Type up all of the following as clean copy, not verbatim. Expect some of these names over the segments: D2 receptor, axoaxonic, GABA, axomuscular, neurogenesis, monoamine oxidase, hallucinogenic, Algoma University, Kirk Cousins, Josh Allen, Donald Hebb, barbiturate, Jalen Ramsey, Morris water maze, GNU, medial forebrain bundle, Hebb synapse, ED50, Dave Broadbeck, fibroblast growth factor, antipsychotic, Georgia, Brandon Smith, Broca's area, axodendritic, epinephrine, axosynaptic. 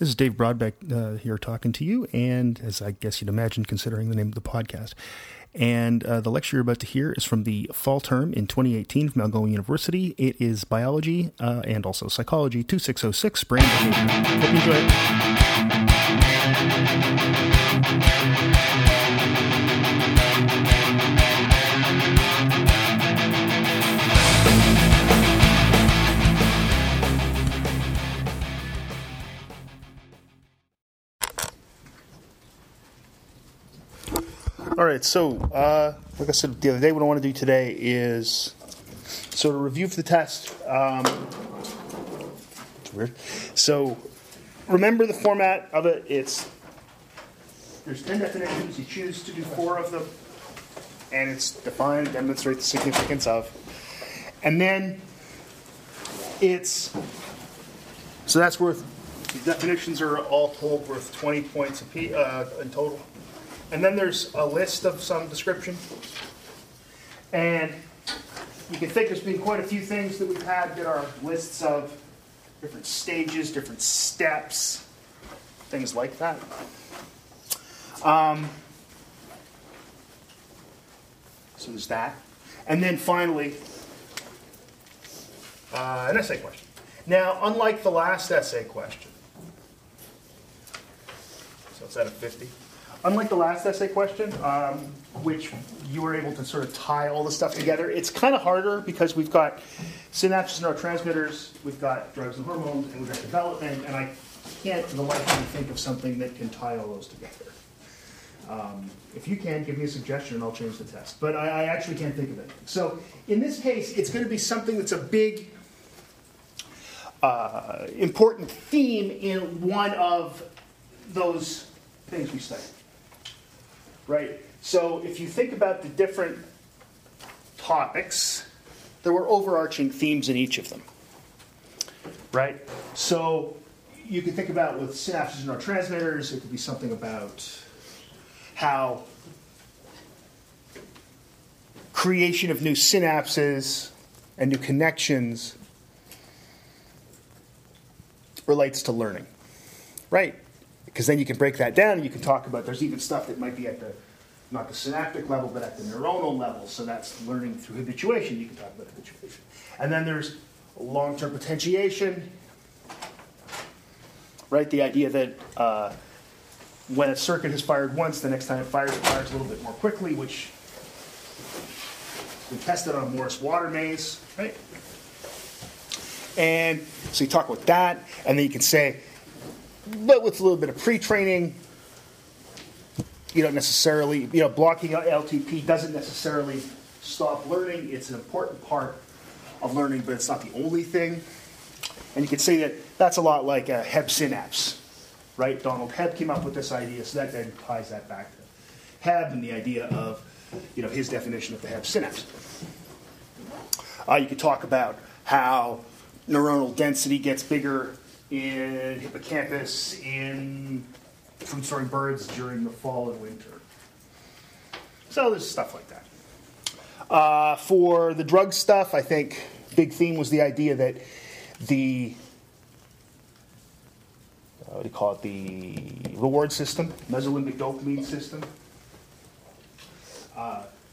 This is Dave Broadbeck here talking to you, and as I guess you'd imagine considering the name of the podcast. And the lecture you're about to hear is from the fall term in 2018 from Algoma University. It is Biology and also Psychology 2606, Brain Behavior. Hope you enjoy it. All right, so like I said the other day, what I want to do today is sort of review for the test. It's weird. So remember the format of it. There's 10 definitions. You choose to do 4 of them, and it's define, demonstrate the significance of. And then so that's worth, the definitions are all told worth 20 points in total. And then there's a list of some description. And you can think there's been quite a few things that we've had that are lists of different stages, different steps, things like that. So there's that. And then finally, an essay question. Now, unlike the last essay question, so it's out of 50. Unlike the last essay question, which you were able to sort of tie all the stuff together, it's kind of harder because we've got synapses, neurotransmitters, we've got drugs and hormones, and we've got development, and I can't for the life of me think of something that can tie all those together. If you can, give me a suggestion and I'll change the test. But I actually can't think of it. So in this case, it's going to be something that's a big, important theme in one of those things we studied. Right? So if you think about the different topics, there were overarching themes in each of them. Right? So you can think about with synapses and neurotransmitters, it could be something about how creation of new synapses and new connections relates to learning. Right? Because then you can break that down and you can talk about, there's even stuff that might be at the, not the synaptic level, but at the neuronal level. So that's learning through habituation. You can talk about habituation. And then there's long-term potentiation, right? The idea that when a circuit is fired once, the next time it fires a little bit more quickly, which we tested on Morris water maze, right? And so you talk about that, and then you can say, but with a little bit of pre-training, you don't necessarily, blocking LTP doesn't necessarily stop learning. It's an important part of learning, but it's not the only thing. And you can see that that's a lot like a Hebb synapse, right? Donald Hebb came up with this idea, so that then ties that back to Hebb and the idea of, his definition of the Hebb synapse. You could talk about how neuronal density gets bigger in hippocampus, in food-storing birds during the fall and winter. So there's stuff like that. For the drug stuff, I think big theme was the idea that the the reward system, mesolimbic dopamine system,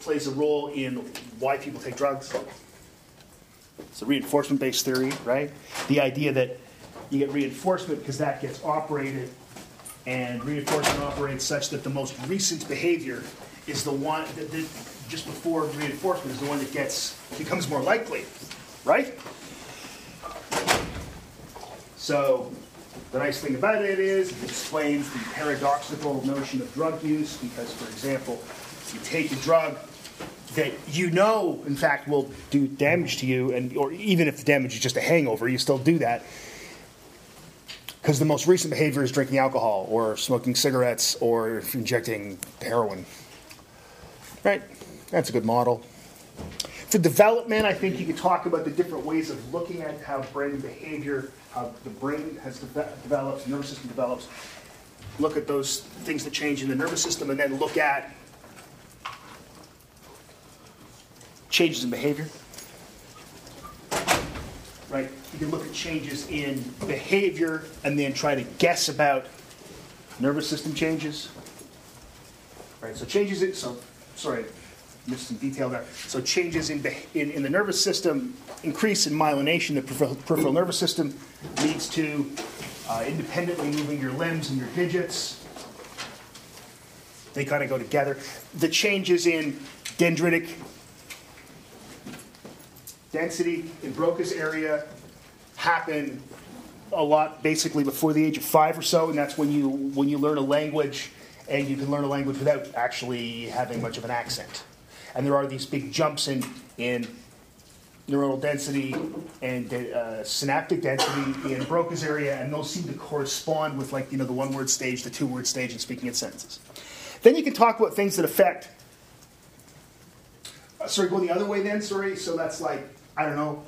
plays a role in why people take drugs. It's a reinforcement-based theory, right? The idea that you get reinforcement because that gets operated, and reinforcement operates such that the most recent behavior is the one that just before reinforcement is the one that becomes more likely, right? So the nice thing about it is it explains the paradoxical notion of drug use because, for example, if you take a drug that in fact, will do damage to you, or even if the damage is just a hangover, you still do that. Because the most recent behavior is drinking alcohol or smoking cigarettes or injecting heroin. Right? That's a good model. For development, I think you could talk about the different ways of looking at how brain behavior, how the brain has develops, the nervous system develops. Look at those things that change in the nervous system and then look at changes in behavior. right? You can look at changes in behavior and then try to guess about nervous system changes, right? So changes in, so, sorry, missed some detail there. So changes in the nervous system, increase in myelination, the peripheral nervous system, leads to independently moving your limbs and your digits. They kind of go together. The changes in dendritic density in Broca's area happen a lot basically before the age of 5 or so, and that's when you learn a language, and you can learn a language without actually having much of an accent. And there are these big jumps in neuronal density and synaptic density in Broca's area, and those seem to correspond with, like, you know, the one-word stage, the two-word stage, and speaking in sentences. Then you can talk about things that affect. Sorry, going the other way then. Sorry, so that's like, I don't know,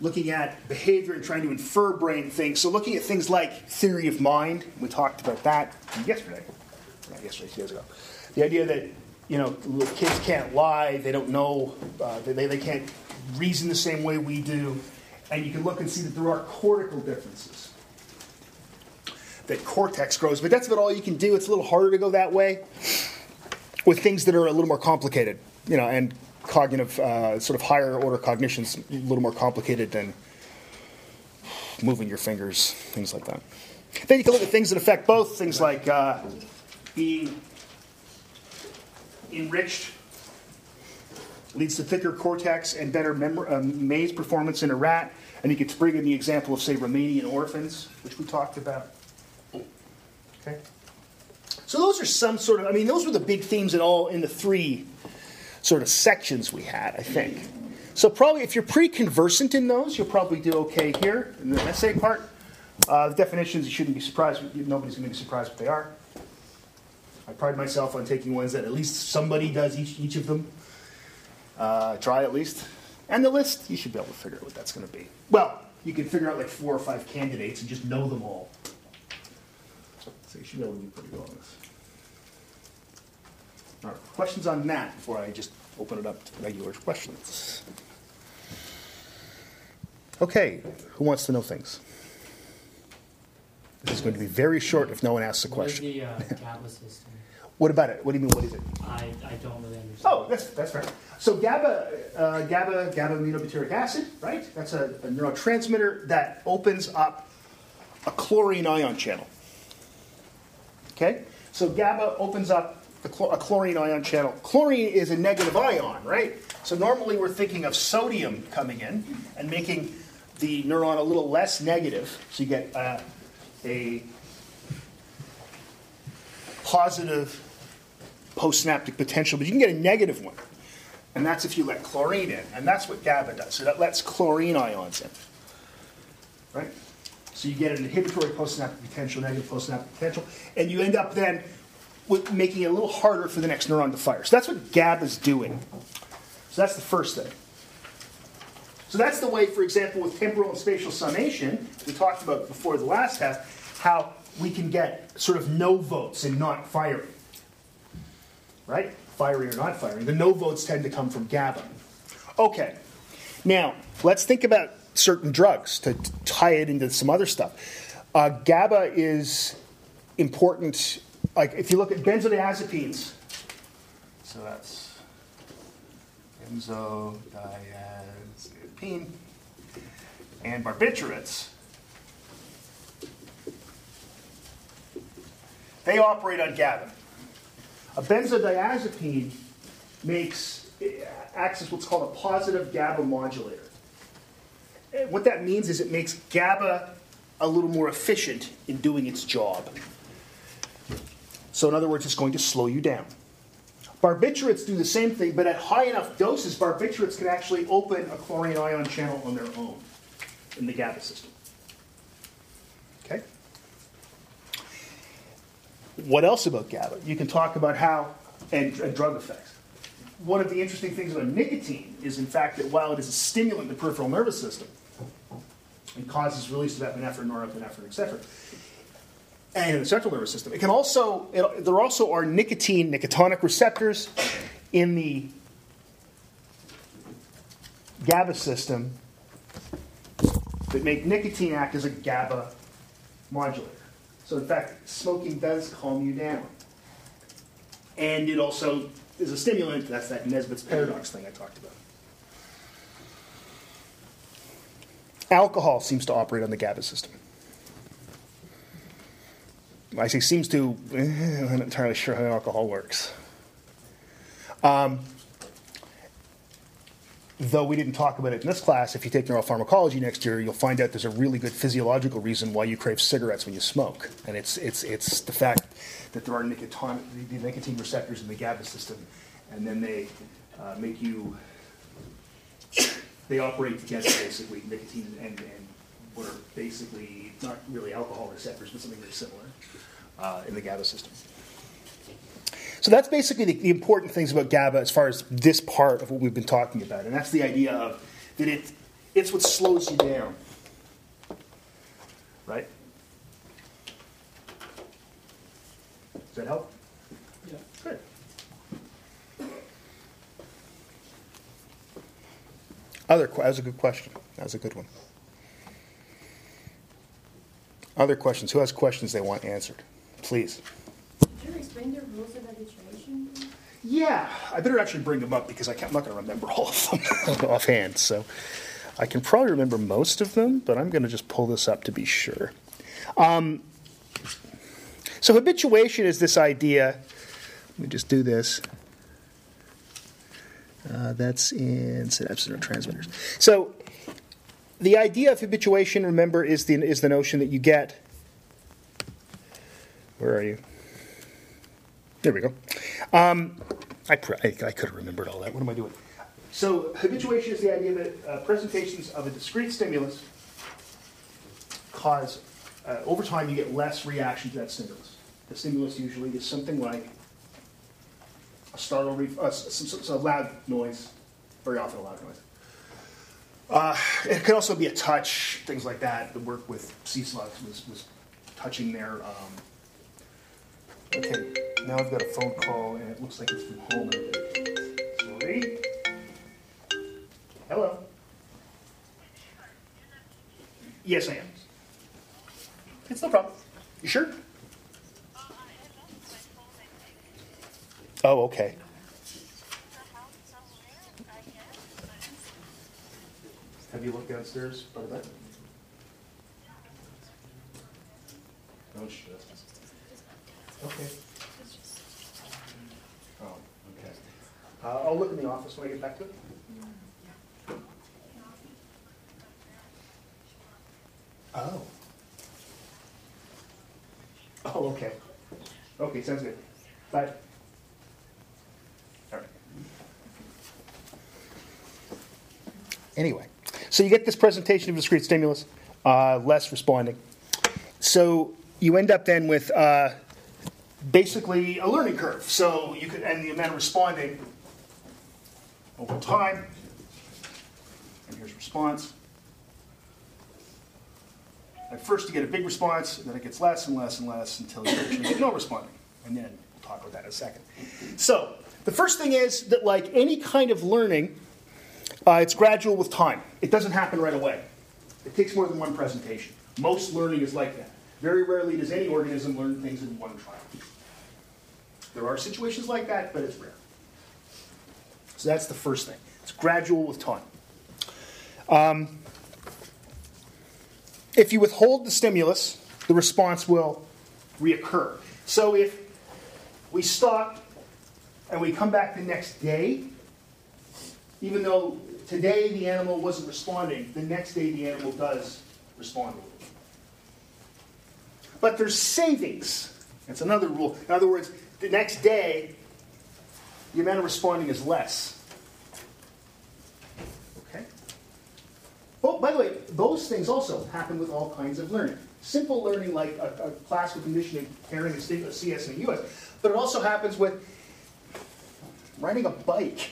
looking at behavior and trying to infer brain things. So looking at things like theory of mind. We talked about that yesterday. Not yesterday, 2 days ago. The idea that, you know, kids can't lie. They don't know. They can't reason the same way we do. And you can look and see that there are cortical differences. That cortex grows, but that's about all you can do. It's a little harder to go that way with things that are a little more complicated, you know, and cognitive, sort of higher order cognition's a little more complicated than moving your fingers, things like that. Then you can look at things that affect both, things like being enriched leads to thicker cortex and better maze performance in a rat, and you could bring in the example of, say, Romanian orphans, which we talked about. Okay. So those are some sort of, I mean, those were the big themes in the three sort of sections we had, I think. So probably if you're pretty conversant in those, you'll probably do okay here in the essay part. The definitions, you shouldn't be surprised. Nobody's going to be surprised what they are. I pride myself on taking ones that at least somebody does each of them. Try at least. And the list, you should be able to figure out what that's going to be. Well, you can figure out like 4 or 5 candidates and just know them all. So you should be able to do pretty well on this. All right, questions on that before I just open it up to regular questions? Okay, who wants to know things? This is going to be very short if no one asks a question. What is the GABA system? What about it? What do you mean, what is it? I don't really understand. Oh, that's right. So GABA aminobutyric acid, right? That's a neurotransmitter that opens up a chlorine ion channel. Okay? So GABA opens up a chlorine ion channel. Chlorine is a negative ion, right? So normally we're thinking of sodium coming in and making the neuron a little less negative. So you get a positive postsynaptic potential, but you can get a negative one. And that's if you let chlorine in. And that's what GABA does. So that lets chlorine ions in, right? So you get an inhibitory postsynaptic potential, negative postsynaptic potential, and you end up then with making it a little harder for the next neuron to fire. So that's what GABA is doing. So that's the first thing. So that's the way, for example, with temporal and spatial summation, we talked about before the last half, how we can get sort of no votes in not firing, right? Firing or not firing. The no votes tend to come from GABA. Okay. Now, let's think about certain drugs to tie it into some other stuff. GABA is important. Like if you look at benzodiazepines, so that's benzodiazepine and barbiturates. They operate on GABA. A benzodiazepine acts as what's called a positive GABA modulator. What that means is it makes GABA a little more efficient in doing its job. So in other words, it's going to slow you down. Barbiturates do the same thing, but at high enough doses, barbiturates can actually open a chlorine ion channel on their own in the GABA system. Okay? What else about GABA? You can talk about how, and drug effects. One of the interesting things about nicotine is, in fact, that while it is a stimulant in the peripheral nervous system, and causes release of epinephrine, norepinephrine, etc., and in the central nervous system, there also are nicotinic receptors in the GABA system that make nicotine act as a GABA modulator. So in fact, smoking does calm you down. And it also is a stimulant. That's that Nesbitt's paradox thing I talked about. Alcohol seems to operate on the GABA system. I say seems to, I'm not entirely sure how alcohol works. Though we didn't talk about it in this class, if you take neuropharmacology next year, you'll find out there's a really good physiological reason why you crave cigarettes when you smoke. And it's the fact that there are nicotine receptors in the GABA system, and then they make you, they operate together basically, nicotine and what are basically not really alcohol receptors, but something very similar in the GABA system. So that's basically the important things about GABA as far as this part of what we've been talking about. And that's the idea of that it's what slows you down, right? Does that help? Yeah. Good. That was a good question. That was a good one. Other questions? Who has questions they want answered? Please. Can you explain the rules of arbitration? Yeah, I better actually bring them up because I'm not going to remember all of them offhand. So I can probably remember most of them, but I'm going to just pull this up to be sure. So habituation is this idea. Let me just do this. That's in synapse neurotransmitters. So the idea of habituation, remember, is the notion that you get. Where are you? There we go. I could have remembered all that. What am I doing? So habituation is the idea that presentations of a discrete stimulus cause, over time, you get less reaction to that stimulus. The stimulus usually is something like a startle, a loud noise, very often a loud noise. It could also be a touch, things like that. The work with sea slugs was touching their... Okay, now I've got a phone call, and it looks like it's from home. Sorry. Hello. Yes, I am. It's no problem. You sure? Oh, okay. Have you looked downstairs by the bed? Oh, shit. Okay. Oh, okay. I'll look in the office when I get back to it. Oh. Oh, okay. Okay, sounds good. Bye. All right. Anyway, so you get this presentation of discrete stimulus, less responding. So you end up then with... basically a learning curve. So you could, and the amount of responding over time. And here's response. At first you get a big response, and then it gets less and less and less until you actually get no responding. And then we'll talk about that in a second. So the first thing is that, like any kind of learning, it's gradual with time. It doesn't happen right away. It takes more than one presentation. Most learning is like that. Very rarely does any organism learn things in one trial. There are situations like that, but it's rare. So that's the first thing. It's gradual with time. If you withhold the stimulus, the response will reoccur. So if we stop and we come back the next day, even though today the animal wasn't responding, the next day the animal does respond. But there's savings. That's another rule. In other words, the next day, the amount of responding is less. Okay? Oh, by the way, those things also happen with all kinds of learning. Simple learning, like a classical conditioning, carrying a stimulus, CS and US. But it also happens with riding a bike,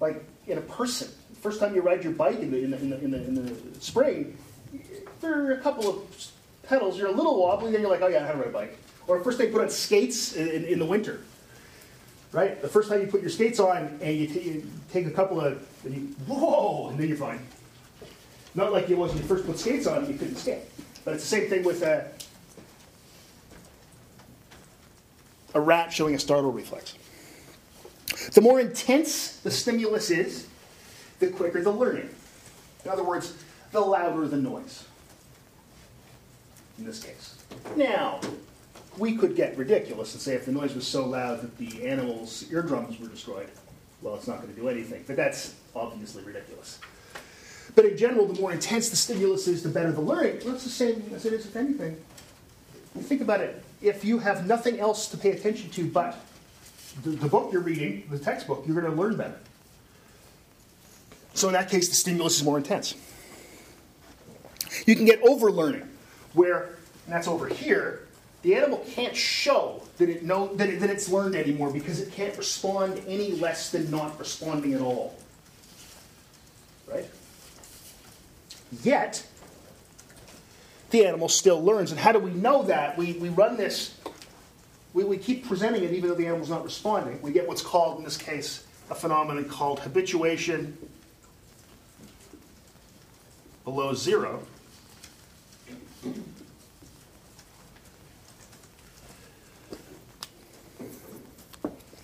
like in a person. The first time you ride your bike in the spring, there are a couple of pedals, you're a little wobbly, then you're like, oh yeah, I know how to ride a bike. Or first they put on skates in the winter, right? The first time you put your skates on and you take a couple of, and you, whoa, and then you're fine. Not like it was when you first put skates on and you couldn't skate. But it's the same thing with a rat showing a startle reflex. The more intense the stimulus is, the quicker the learning. In other words, the louder the noise. In this case. Now, we could get ridiculous and say if the noise was so loud that the animal's eardrums were destroyed, well, it's not going to do anything. But that's obviously ridiculous. But in general, the more intense the stimulus is, the better the learning. Well, it's the same as it is with anything. Think about it. If you have nothing else to pay attention to but the book you're reading, the textbook, you're going to learn better. So in that case, the stimulus is more intense. You can get overlearning, where, and that's over here, the animal can't show that it's learned anymore because it can't respond any less than not responding at all. Right? Yet, the animal still learns. And how do we know that? We run this, we keep presenting it even though the animal's not responding. We get what's called, in this case, a phenomenon called habituation below zero.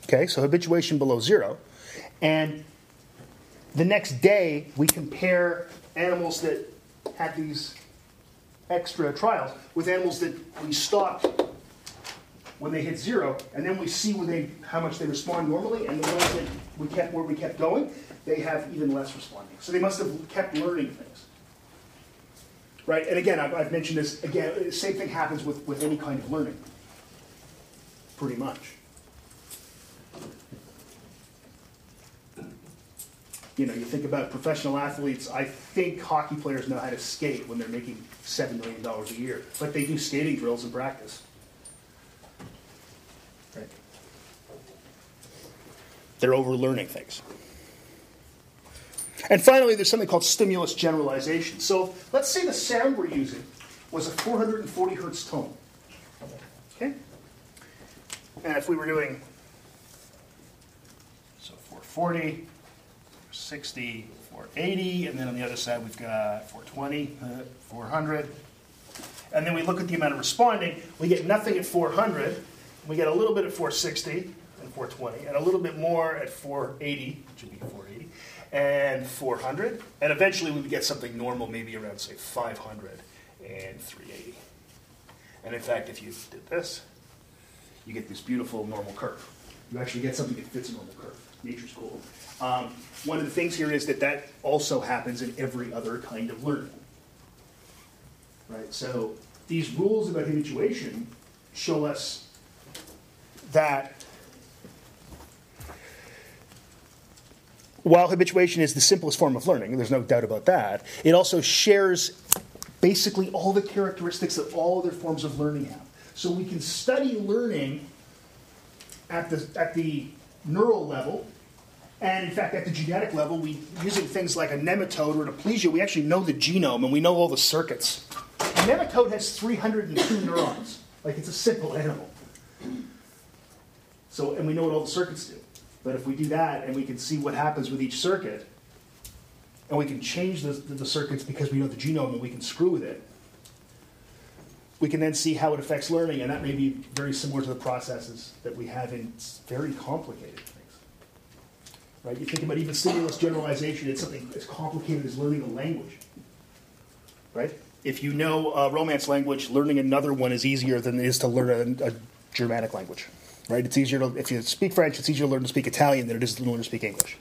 Okay, so habituation below zero. And the next day, we compare animals that had these extra trials with animals that we stopped when they hit zero, and then we see how much they respond normally, and the ones that we kept going, they have even less responding. So they must have kept learning things. Right? And again, I've mentioned this, again, the same thing happens with any kind of learning, pretty much. You know, you think about professional athletes, I think hockey players know how to skate when they're making $7 million a year. But they do skating drills in practice. Right? They're over-learning things. And finally, there's something called stimulus generalization. So let's say the sound we're using was a 440 hertz tone. Okay? And if we were doing, so 440... 60, 480, and then on the other side we've got 420, 400. And then we look at the amount of responding. We get nothing at 400. We get a little bit at 460 and 420, and a little bit more at 480, which would be 480, and 400. And eventually we would get something normal, maybe around, say, 500 and 380. And in fact, if you did this, you get this beautiful normal curve. You actually get something that fits a normal curve. Nature's cool. One of the things here is that also happens in every other kind of learning. Right? So these rules about habituation show us that while habituation is the simplest form of learning, there's no doubt about that, it also shares basically all the characteristics that all other forms of learning have. So we can study learning at the neural level, and in fact, at the genetic level, we using things like a nematode or an aplysia, we actually know the genome and we know all the circuits. A nematode has 302 neurons. Like, it's a simple animal. So, and we know what all the circuits do. But if we do that and we can see what happens with each circuit, and we can change the circuits because we know the genome and we can screw with it, we can then see how it affects learning, and that may be very similar to the processes that we have in very complicated things. Right? You think about even stimulus generalization, it's something as complicated as learning a language. Right? If you know a Romance language, learning another one is easier than it is to learn a Germanic language. Right? It's easier to, if you speak French, it's easier to learn to speak Italian than it is to learn to speak English.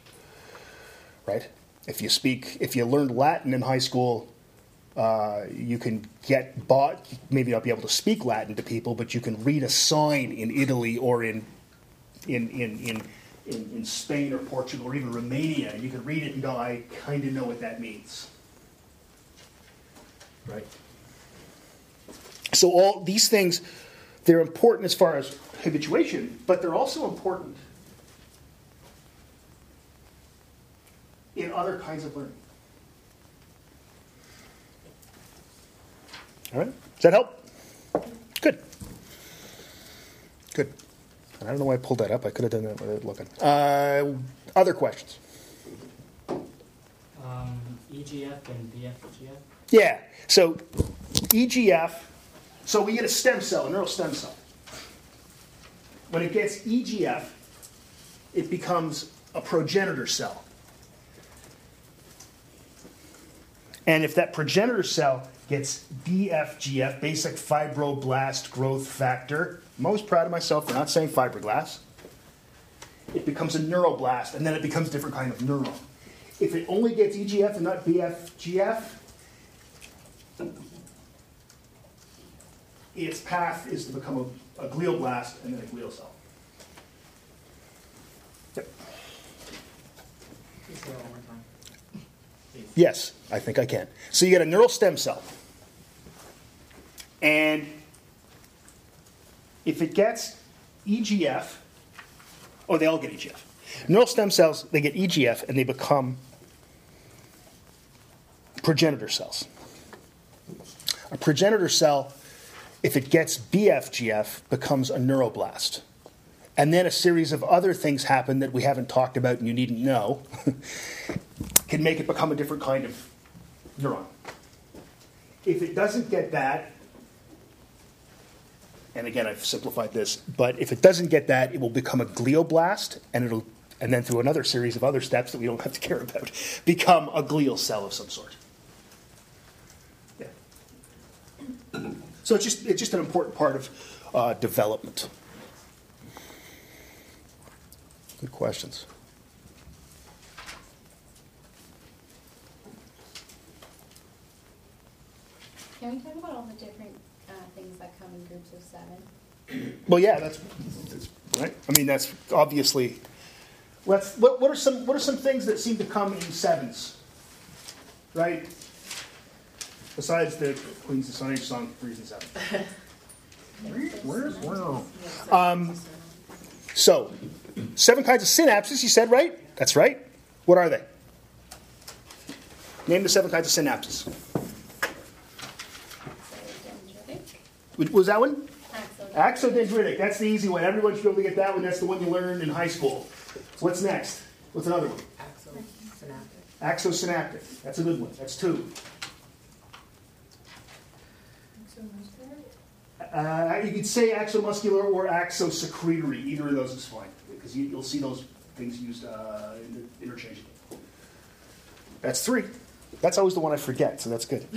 Right? If you learned Latin in high school, you can get bought, maybe not be able to speak Latin to people, but you can read a sign in Italy or in Spain or Portugal or even Romania, and you can read it and go, I kind of know what that means. Right? So all these things, they're important as far as habituation, but they're also important in other kinds of learning. All right. Does that help? Good. Good. And I don't know why I pulled that up. I could have done that without looking. Other questions? EGF and bFGF? Yeah. So EGF, so we get a stem cell, a neural stem cell. When it gets EGF, it becomes a progenitor cell. And if that progenitor cell gets bFGF, basic fibroblast growth factor, I'm always proud of myself for not saying fibroblast, it becomes a neuroblast, and then it becomes a different kind of neuron. If it only gets EGF and not bFGF, its path is to become a glioblast and then a glial cell. Yep. Just one more time. Please. Yes, I think I can. So you get a neural stem cell. And if it gets EGF, oh, they all get EGF. Neural stem cells, they get EGF and they become progenitor cells. A progenitor cell, if it gets bFGF, becomes a neuroblast. And then a series of other things happen that we haven't talked about and you needn't know can make it become a different kind of neuron. If it doesn't get that, and again, I've simplified this, but if it doesn't get that, it will become a glioblast, and then through another series of other steps that we don't have to care about, become a glial cell of some sort. Yeah. So it's just an important part of development. Good questions. Can we talk about all the different things that come in groups of 7? Well, yeah, that's right. I mean, that's obviously. What are some things that seem to come in 7s, right? Besides the Queen's the Sun Age song, 3s and 7s. Where's wow? So, 7 kinds of synapses. You said right. That's right. What are they? Name the 7 kinds of synapses. What was that one? Axodendritic. That's the easy one. Everyone should be able to get that one. That's the one you learned in high school. What's next? What's another one? Axosynaptic. That's a good one. That's 2. You could say axomuscular or axo-secretory. Either of those is fine, because you'll see those things used interchangeably. That's 3. That's always the one I forget, so that's good.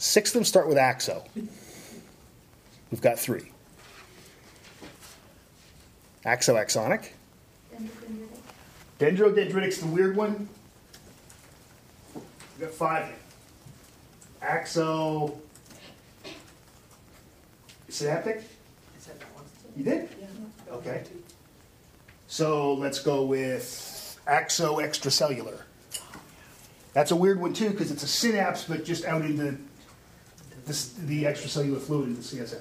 Six of them start with axo. We've got 3. Axoaxonic. Dendrodendritic's the weird one. We've got 5. Axo. Synaptic? I said that one. You did? Yeah. Okay. So let's go with axoextracellular. That's a weird one too, because it's a synapse, but just out in the extracellular fluid in the CSF.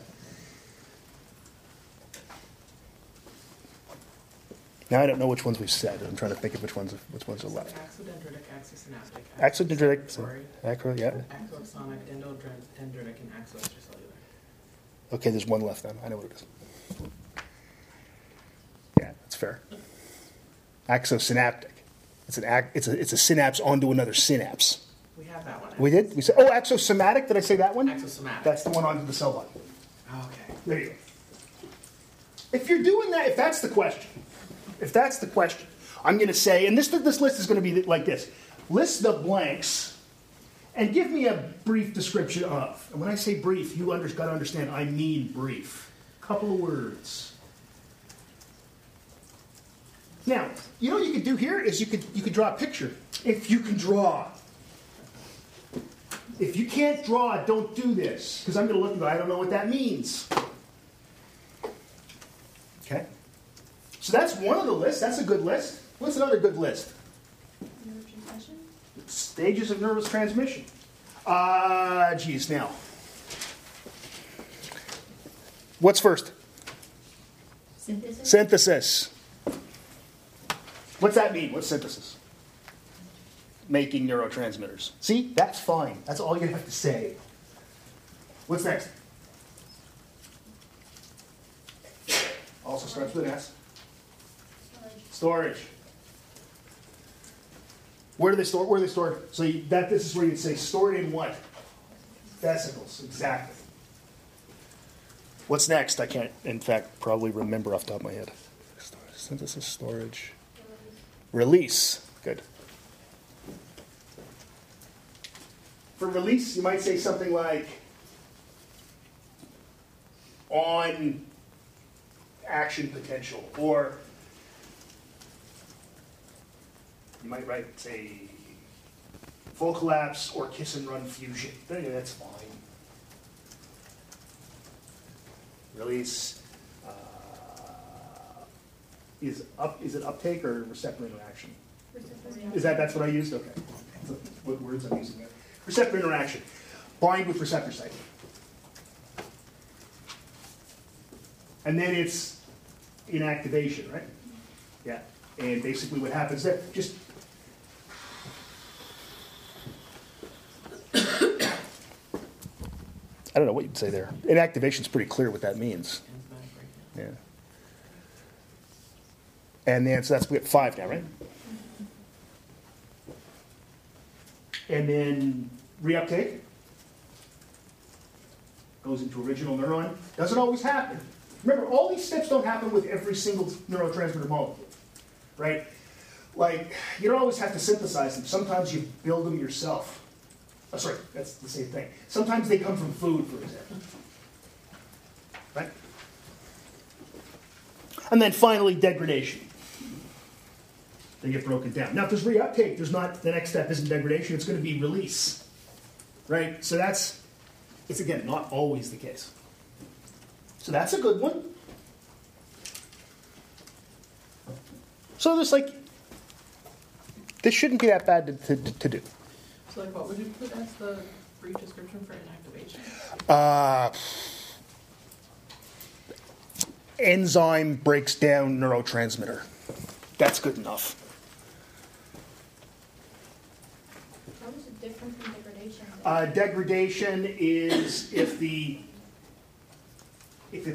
Now I don't know which ones we've said. I'm trying to think of which ones are left. Axodendritic, axosynaptic. Axodendritic. Sorry. Yeah. Axoaxonic, dendrodendritic, and axoextracellular. Okay, there's one left then. I know what it is. Yeah, that's fair. Axosynaptic. It's a synapse onto another synapse. We have that one. We did? We said, oh, axosomatic. Did I say that one? Axosomatic. That's the one onto the cell body. Oh, okay. There you go. If you're doing that, if that's the question, I'm going to say, and this list is going to be like this. List the blanks and give me a brief description of. And when I say brief, you got to understand, I mean brief. Couple of words. Now, you know what you could do here is you could draw a picture. If you can draw. If you can't draw, don't do this. Because I'm going to look and go, I don't know what that means. Okay? So that's one of the lists. That's a good list. What's another good list? Neurotransmission? Stages of nervous transmission. Now. What's first? Synthesis. What's that mean? What's synthesis? Making neurotransmitters. See? That's fine. That's all you have to say. What's next? Also starts with an S. Storage. Where do they store? Where are they stored? So you, that this is where you'd say stored in what? Vesicles, exactly. What's next? I can't, in fact, probably remember off the top of my head. Synthesis, storage, release. Good. For release, you might say something like on action potential, or you might write, say, full collapse or kiss and run fusion. That's fine. Release is it uptake or receptor interaction? Is that that's what I used? Okay, that's what words I'm using there. Receptor interaction, bind with receptor site, and then it's inactivation, right? Yeah, and basically what happens there just. I don't know what you'd say there. Inactivation is pretty clear what that means. Yeah. And then, so that's we got 5 now, right? And then reuptake goes into original neuron. Doesn't always happen. Remember, all these steps don't happen with every single neurotransmitter molecule, right? Like, you don't always have to synthesize them. Sometimes you build them yourself. Oh, sorry, that's the same thing. Sometimes they come from food, for example. Right? And then finally, degradation. They get broken down. Now, if there's reuptake, there's not, the next step isn't degradation, it's going to be release. Right? So that's, it's again, not always the case. So that's a good one. So there's like, this shouldn't be that bad to do. Like, what would you put as the brief description for inactivation? Enzyme breaks down neurotransmitter. That's good enough. How is it different from degradation? Degradation is if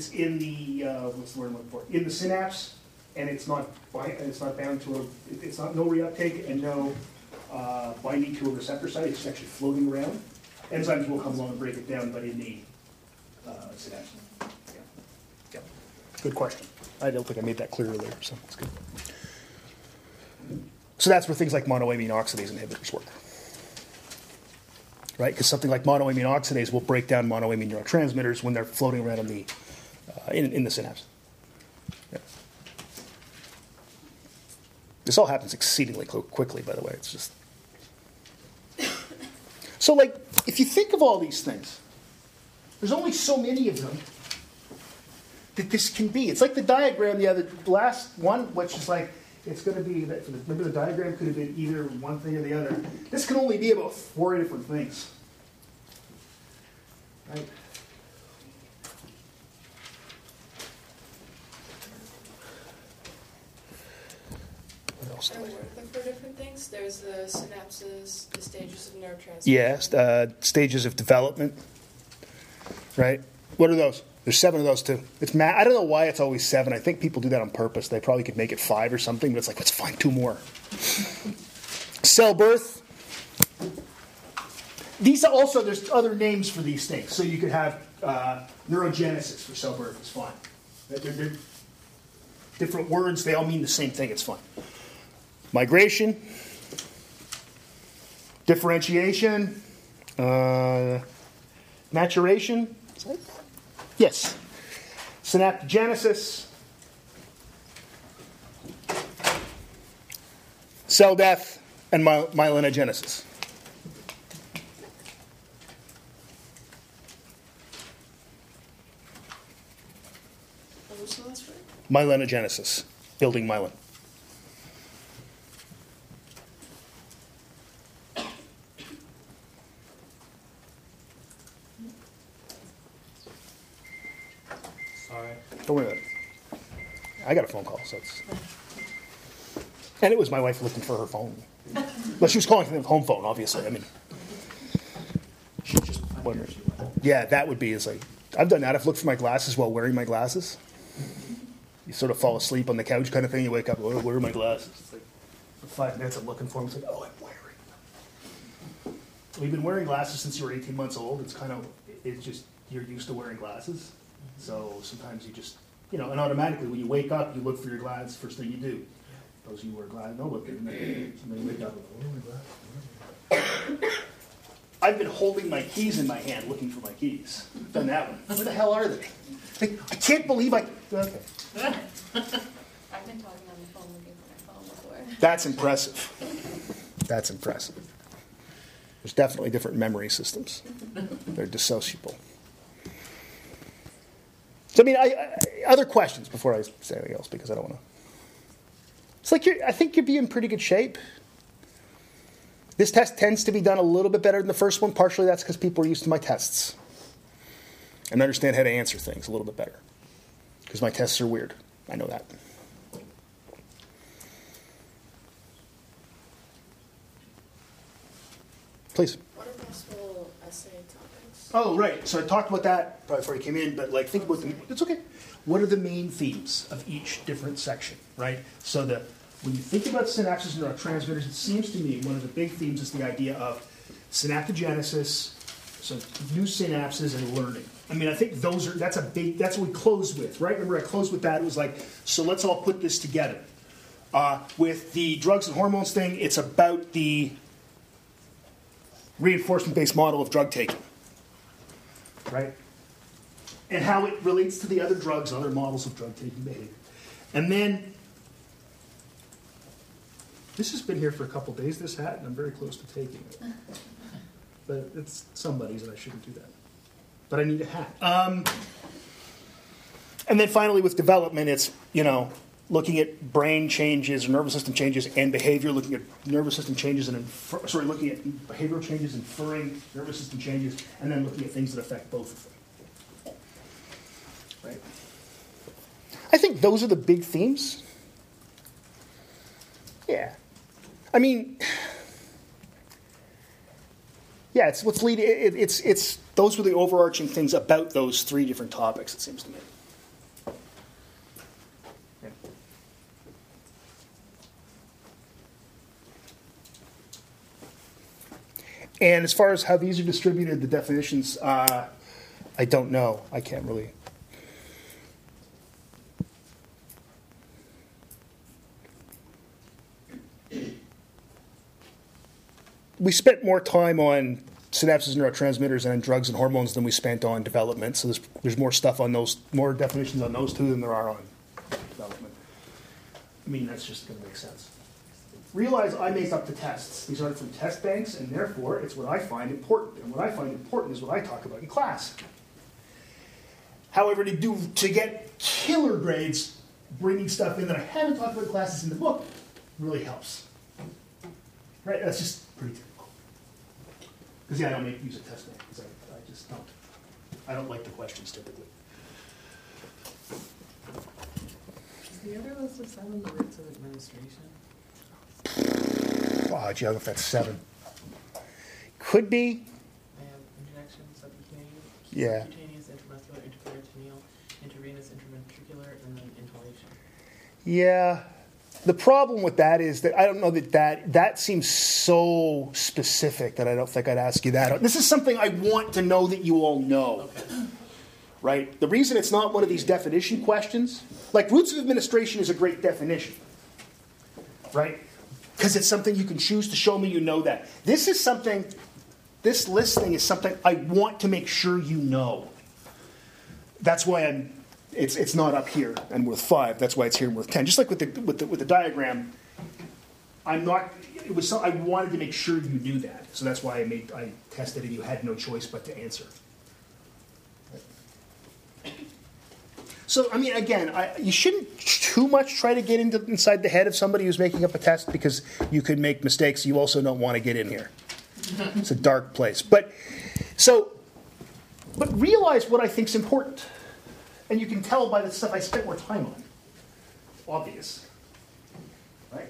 it's in the what's the word I'm looking for? In the synapse, and it's not bound to a, it's not no reuptake and no. Binding to a receptor site, it's actually floating around. Enzymes will come along and break it down, but in the synapse. Yeah. Yeah. Good question. I don't think I made that clear earlier, so that's good. So that's where things like monoamine oxidase inhibitors work. Right? Because something like monoamine oxidase will break down monoamine neurotransmitters when they're floating around in the, in the synapse. Yeah. This all happens exceedingly quickly, by the way. It's just... So, like, if you think of all these things, there's only so many of them that this can be. It's like the diagram the last one, which is like, it's going to be, that, remember the diagram could have been either one thing or the other. This can only be about 4 different things. Right? Are we looking for different things? There's the synapses, the stages of neurotransmission. Yes, stages of development. Right? What are those? There's 7 of those too. I don't know why it's always 7. I think people do that on purpose. They probably could make it 5 or something, but it's like, let's find 2 more. Cell birth. These are also, there's other names for these things. So you could have neurogenesis for cell birth. It's fine. They're different words. They all mean the same thing. It's fine. Migration, differentiation, maturation, yes, synaptogenesis, cell death, and myelinogenesis. What was the last word? Myelinogenesis, building myelin. Don't worry about it. I got a phone call, so it's... And it was my wife looking for her phone. Well, she was calling from the home phone, obviously. I mean... She just wondering. Yeah, that would be... It's like, I've done that. I've looked for my glasses while wearing my glasses. you sort of fall asleep on the couch kind of thing. You wake up, where are my glasses? It's like 5 minutes of looking for them. It's like, oh, I'm wearing them. Well, you've been wearing glasses since you were 18 months old. It's kind of, it's just, you're used to wearing glasses. So sometimes you just, you know, and automatically when you wake up, you look for your glasses, first thing you do. Those of you who wear glasses know what they're doing. And then you wake up, where are my glasses? I've been holding my keys in my hand, looking for my keys. I've done that one. Where the hell are they? Like, I can't believe I... Okay. I've been talking on the phone looking for my phone before. That's impressive. That's impressive. There's definitely different memory systems. They're dissociable. So, I mean, other questions before I say anything else, because I don't want to... It's like, I think you'd be in pretty good shape. This test tends to be done a little bit better than the first one. Partially that's because people are used to my tests and understand how to answer things a little bit better, because my tests are weird. I know that. Please. What are possible essay topics? Oh, right. So I talked about that probably before you came in, but like think about them. It's okay. What are the main themes of each different section, right? So the... When you think about synapses and neurotransmitters, it seems to me one of the big themes is the idea of synaptogenesis, so new synapses and learning. I mean, I think those are, that's what we closed with, right? Remember, I closed with that. It was like, so let's all put this together. With the drugs and hormones thing, it's about the reinforcement-based model of drug taking, right? And how it relates to the other drugs, other models of drug-taking behavior. And then... This has been here for a couple days, this hat, and I'm very close to taking it. But it's somebody's, and I shouldn't do that. But I need a hat. And then finally, with development, it's, you know, looking at brain changes, nervous system changes, and behavior, looking at nervous system changes, and looking at behavioral changes, inferring nervous system changes, and then looking at things that affect both of them. Right? I think those are the big themes. Yeah. I mean, yeah, it's what's leading. It's those were the overarching things about those three different topics, it seems to me. Yeah. And as far as how these are distributed, the definitions, I don't know. I can't really. We spent more time on synapses and neurotransmitters and drugs and hormones than we spent on development. So there's more stuff on those, more definitions on those two than there are on development. I mean, that's just going to make sense. Realize I make up the tests. These are from test banks, and therefore it's what I find important. And what I find important is what I talk about in class. However, to get killer grades, bringing stuff in that I haven't talked about in classes in the book really helps. Right? That's just pretty terrible. Because, yeah, I don't use a test bank, because I just don't. I don't like the questions, typically. Is the other list of 7 the routes of administration? Oh, gee, I don't know if that's 7. Could be. I have injection, subcutaneous, yeah. Subcutaneous, intramuscular, intraperitoneal, intravenous, intraventricular, and then inhalation. Yeah. The problem with that is that I don't know that seems so specific that I don't think I'd ask you that. This is something I want to know that you all know, right? The reason it's not one of these definition questions, like routes of administration is a great definition, right? Because it's something you can choose to show me you know that. This is something, this list thing is something I want to make sure you know. That's why it's not up here and worth 5. That's why it's here and worth 10. Just like with the diagram, I'm not. It was. I wanted to make sure you knew that, so that's why I tested it. You had no choice but to answer. So I mean, again, you shouldn't too much try to get inside the head of somebody who's making up a test, because you could make mistakes. You also don't want to get in here. It's a dark place. But realize what I think is important. And you can tell by the stuff I spent more time on. Obvious. Right?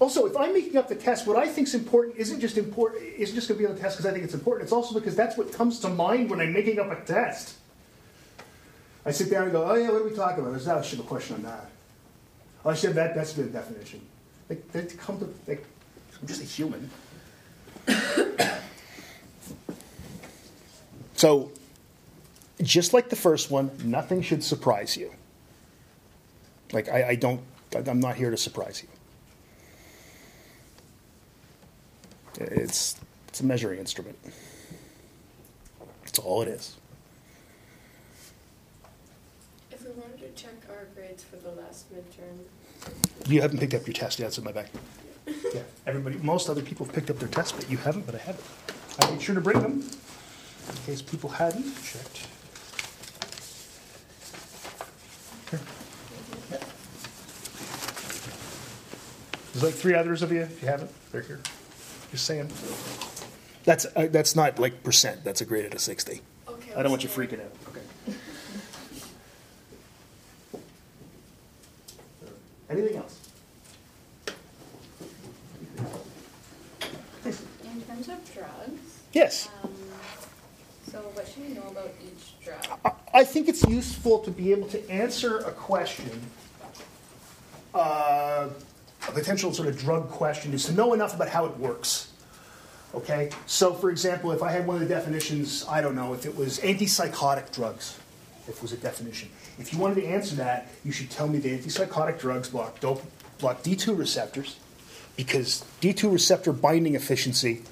Also, if I'm making up the test, what I think is important isn't just going to be on the test because I think it's important. It's also because that's what comes to mind when I'm making up a test. I sit down and go, oh yeah, what are we talking about? There's not a question on that. Oh, I said that's the definition. Like, they come to, like, I'm just a human. So, just like the first one, nothing should surprise you. Like, I'm not here to surprise you. It's a measuring instrument. That's all it is. If we wanted to check our grades for the last midterm. You haven't picked up your test yet, it's in my bag. Yeah, everybody, most other people have picked up their tests, but you haven't, but I haven't. I made sure to bring them in case people hadn't checked. Here. Yeah. There's like three others of you, if you haven't, they're here. Just saying. That's not like percent. That's a grade at a 60. Okay, I don't want you freaking out. Okay. Anything else? In terms of drugs. Yes. So what should we know about each drug? I think it's useful to be able to answer a question. A potential sort of drug question is to know enough about how it works. Okay? So, for example, if I had one of the definitions, I don't know, if it was antipsychotic drugs, if it was a definition. If you wanted to answer that, you should tell me the antipsychotic drugs block D2 receptors, because D2 receptor binding efficiency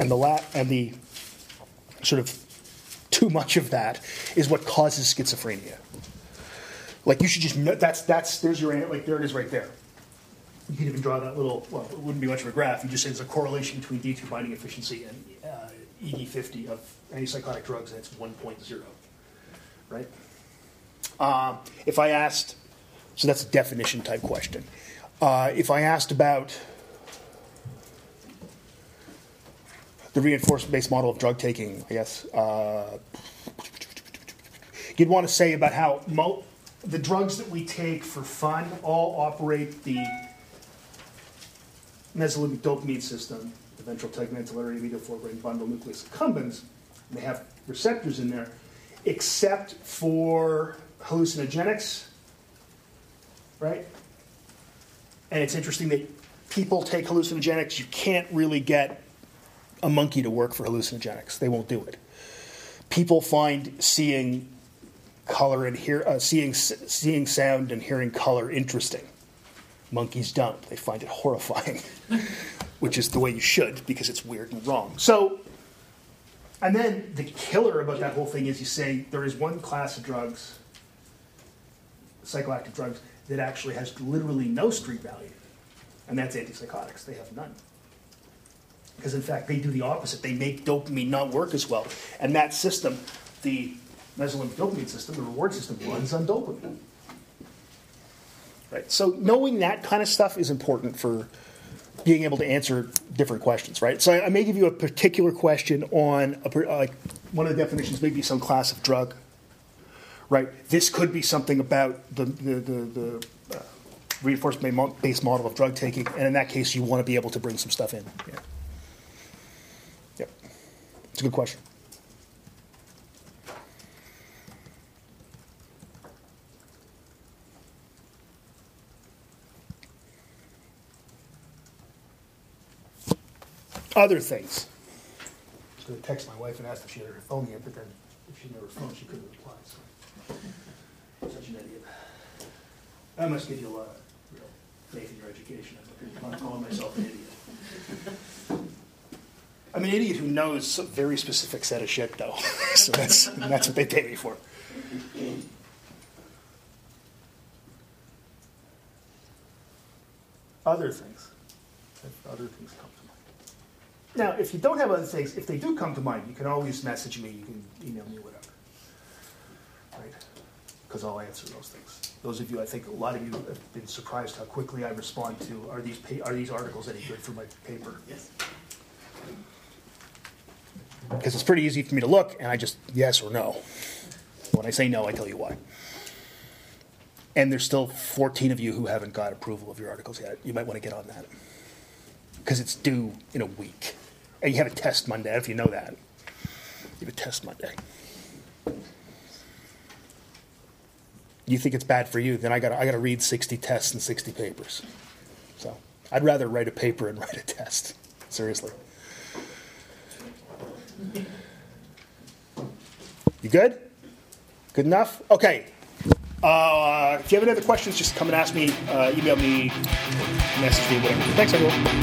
and the sort of too much of that is what causes schizophrenia. Like, you should just know, there's your, like, there it is right there. You can even draw that little, well, it wouldn't be much of a graph. You just say there's a correlation between D2 binding efficiency and ED50 of antipsychotic drugs, and it's 1.0, right? If I asked, so that's a definition type question. If I asked about the reinforcement-based model of drug taking, I guess, you'd want to say about how the drugs that we take for fun all operate the mesolimbic dopamine system, the ventral tegmentallary medial forebrain bundle nucleus accumbens, and they have receptors in there, except for hallucinogenics, right? And it's interesting that people take hallucinogenics. You can't really get a monkey to work for hallucinogenics. They won't do it. People find seeing color and seeing sound and hearing color interesting. Monkeys don't. They find it horrifying, which is the way you should, because it's weird and wrong. So, and then the killer about that whole thing is you say there is one class of drugs, psychoactive drugs, that actually has literally no street value, and that's antipsychotics. They have none. Because, in fact, they do the opposite. They make dopamine not work as well. And that system, the mesolimbic dopamine system, the reward system, runs on dopamine. Right. So knowing that kind of stuff is important for being able to answer different questions, right? So I may give you a particular question on like one of the definitions, maybe some class of drug, right? This could be something about the reinforcement-based model of drug taking, and in that case, you want to be able to bring some stuff in. Yeah. Yep. It's a good question. Other things. I was going to text my wife and ask if she had her phone yet, but then if she had her phone, she couldn't reply. So. Such an idiot. I must give you a lot of real faith in your education. I'm not calling myself an idiot. I'm an idiot who knows a very specific set of shit, though. So that's what they pay me for. Other things. Other things come. Now, if you don't have other things, if they do come to mind, you can always message me, you can email me, whatever, right? Because I'll answer those things. Those of you, I think a lot of you have been surprised how quickly I respond to, are these articles any good for my paper? Yes. Because it's pretty easy for me to look, and I just, yes or no. When I say no, I tell you why. And there's still 14 of you who haven't got approval of your articles yet. You might want to get on that. Because it's due in a week. And you have a test Monday, if you know that. You have a test Monday. you think it's bad for you, then I got to read 60 tests and 60 papers. So I'd rather write a paper and write a test, seriously. You good? Good enough? Okay. If you have any other questions, just come and ask me, email me, message me, whatever. Thanks, everyone.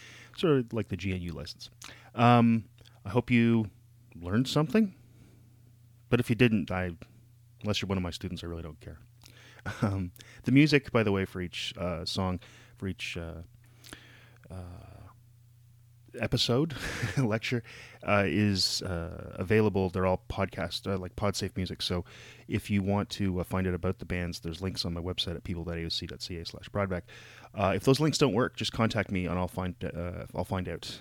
Sort of like the GNU license. I hope you learned something. But if you didn't, unless you're one of my students, I really don't care. The music, by the way, for each song, for each episode, lecture, is available. They're all podcast, like PodSafe music. So if you want to find out about the bands, there's links on my website at people.aoc.ca/Broadbeck. If those links don't work, just contact me and I'll find out.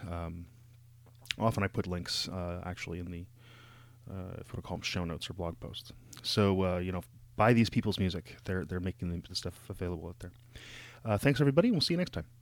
Often I put links actually in the if we call them show notes or blog posts. So buy these people's music. They're making the stuff available out there. Thanks everybody. We'll see you next time.